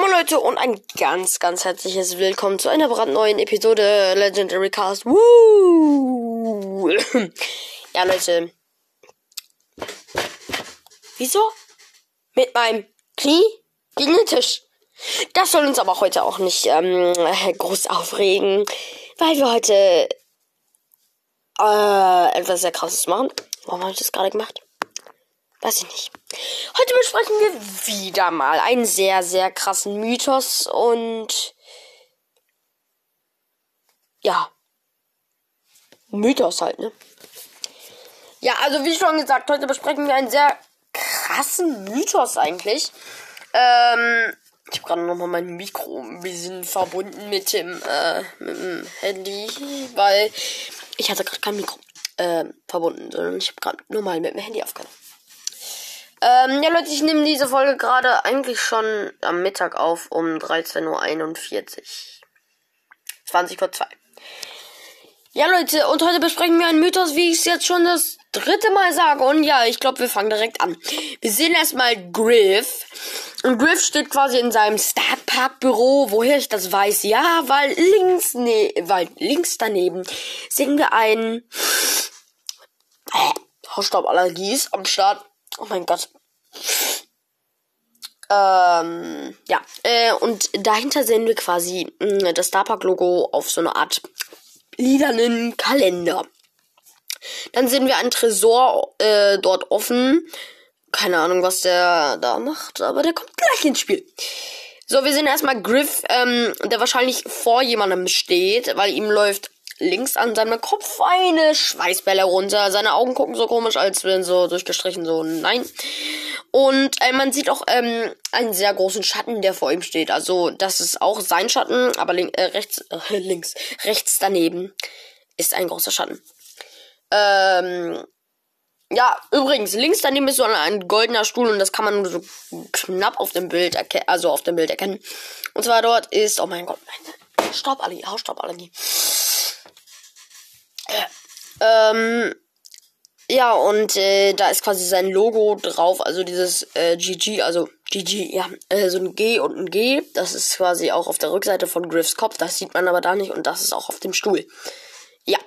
Moin Leute und ein ganz herzliches Willkommen zu einer brandneuen Episode Legendary Cast. Woo! Ja Leute, wieso? Mit meinem Knie gegen den Tisch. Das soll uns aber heute auch nicht groß aufregen, weil wir heute etwas sehr Krasses machen. Warum habe ich das gerade gemacht? Weiß ich nicht. Heute besprechen wir wieder mal einen sehr krassen Mythos und ja, Mythos halt, ne? Ja, also wie schon gesagt, heute besprechen wir einen sehr krassen Mythos eigentlich. Ich habe gerade nochmal mein Mikro, wir sind verbunden mit dem Handy, weil ich hatte gerade kein Mikro verbunden, sondern ich habe gerade nur mal mit dem Handy aufgenommen. Ja Leute, ich nehme diese Folge gerade eigentlich schon am Mittag auf um 13.41 Uhr. 20:02. Ja Leute, und heute besprechen wir einen Mythos, wie ich es jetzt schon das dritte Mal sage. Und ja, ich glaube, wir fangen direkt an. Wir sehen erstmal Griff. Und Griff steht quasi in seinem Starpark-Büro. Woher ich das weiß? Ja, weil links daneben sehen wir einen Hausstauballergie ist am Start. Oh mein Gott. Ja. Und dahinter sehen wir quasi das Starpark-Logo auf so eine Art lilanen Kalender. Dann sehen wir einen Tresor dort offen. Keine Ahnung, was der da macht, aber der kommt gleich ins Spiel. So, wir sehen erstmal Griff, der wahrscheinlich vor jemandem steht, weil ihm läuft links an seinem Kopf eine Schweißperle runter. Seine Augen gucken so komisch, als wären so durchgestrichen, so nein. Und man sieht auch einen sehr großen Schatten, der vor ihm steht. Also das ist auch sein Schatten, aber rechts daneben ist ein großer Schatten. Ja, übrigens, links daneben ist so ein goldener Stuhl und das kann man nur so knapp auf dem Bild erkennen, Und zwar dort ist, oh mein Gott, meine Stauballergie, Hausstauballergie. Ja, und da ist quasi sein Logo drauf, also dieses GG, ja, so ein G und ein G. Das ist quasi auch auf der Rückseite von Griffs Kopf, das sieht man aber da nicht und das ist auch auf dem Stuhl. Ja,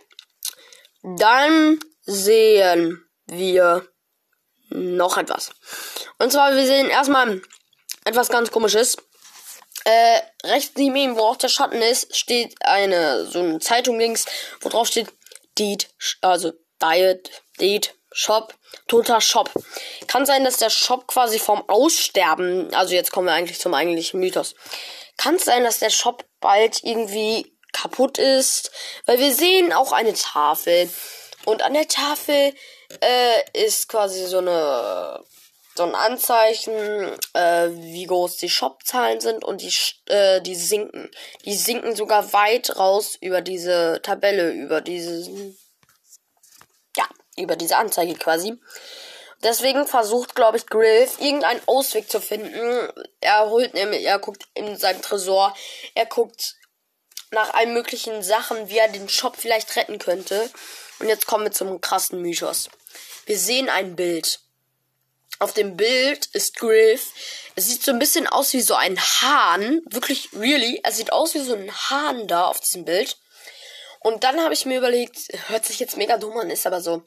dann sehen wir noch etwas. Und zwar, wir sehen erstmal etwas ganz Komisches. Rechts neben ihm, wo auch der Schatten ist, steht so eine Zeitung links, wo drauf steht Diet, Shop, toter Shop. Kann sein, dass der Shop quasi vom Aussterben, also jetzt kommen wir eigentlich zum eigentlichen Mythos. Kann es sein, dass der Shop bald irgendwie kaputt ist, weil wir sehen auch eine Tafel und an der Tafel ist quasi so ein Anzeichen, wie groß die Shopzahlen sind und die sinken. Die sinken sogar weit raus über diese Tabelle, über diese Anzeige quasi. Deswegen versucht, glaube ich, Griff irgendeinen Ausweg zu finden. Er guckt in seinem Tresor, er guckt nach allen möglichen Sachen, wie er den Shop vielleicht retten könnte. Und jetzt kommen wir zum krassen Mythos. Wir sehen ein Bild. Auf dem Bild ist Griff. Es sieht so ein bisschen aus wie so ein Hahn. Wirklich, really. Es sieht aus wie so ein Hahn da auf diesem Bild. Und dann habe ich mir überlegt, hört sich jetzt mega dumm an, ist aber so,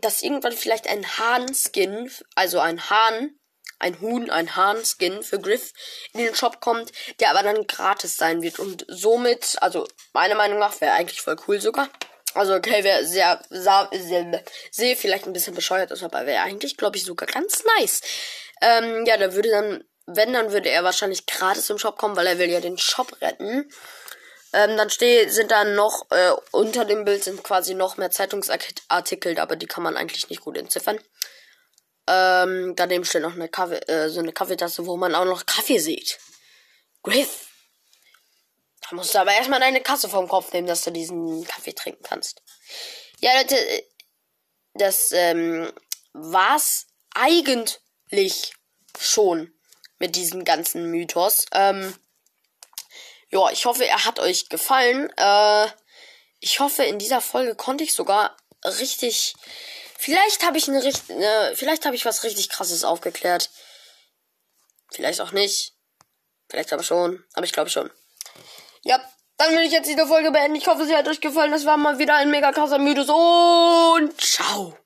dass irgendwann vielleicht ein Hahn-Skin, also ein Hahn-Skin für Griff in den Shop kommt, der aber dann gratis sein wird. Und somit, also meiner Meinung nach, wäre eigentlich voll cool sogar. Also, okay, wäre sehr vielleicht ein bisschen bescheuert ist, aber wäre eigentlich, glaube ich, sogar ganz nice. Ja, da würde dann, wenn, dann würde er wahrscheinlich gratis im Shop kommen, weil er will ja den Shop retten. Dann sind dann noch, unter dem Bild sind quasi noch mehr Zeitungsartikel, aber die kann man eigentlich nicht gut entziffern. Daneben steht noch so eine Kaffeetasse, wo man auch noch Kaffee sieht. Griff! Da musst du aber erstmal deine Kasse vom Kopf nehmen, dass du diesen Kaffee trinken kannst. Ja, Leute, das war's eigentlich schon mit diesem ganzen Mythos. Ja, ich hoffe, er hat euch gefallen. Ich hoffe, in dieser Folge konnte ich sogar richtig. Vielleicht habe ich was richtig Krasses aufgeklärt. Vielleicht auch nicht. Vielleicht aber schon. Aber ich glaube schon. Ja, dann will ich jetzt diese Folge beenden. Ich hoffe, sie hat euch gefallen. Das war mal wieder ein mega krasser Mythos. Und ciao.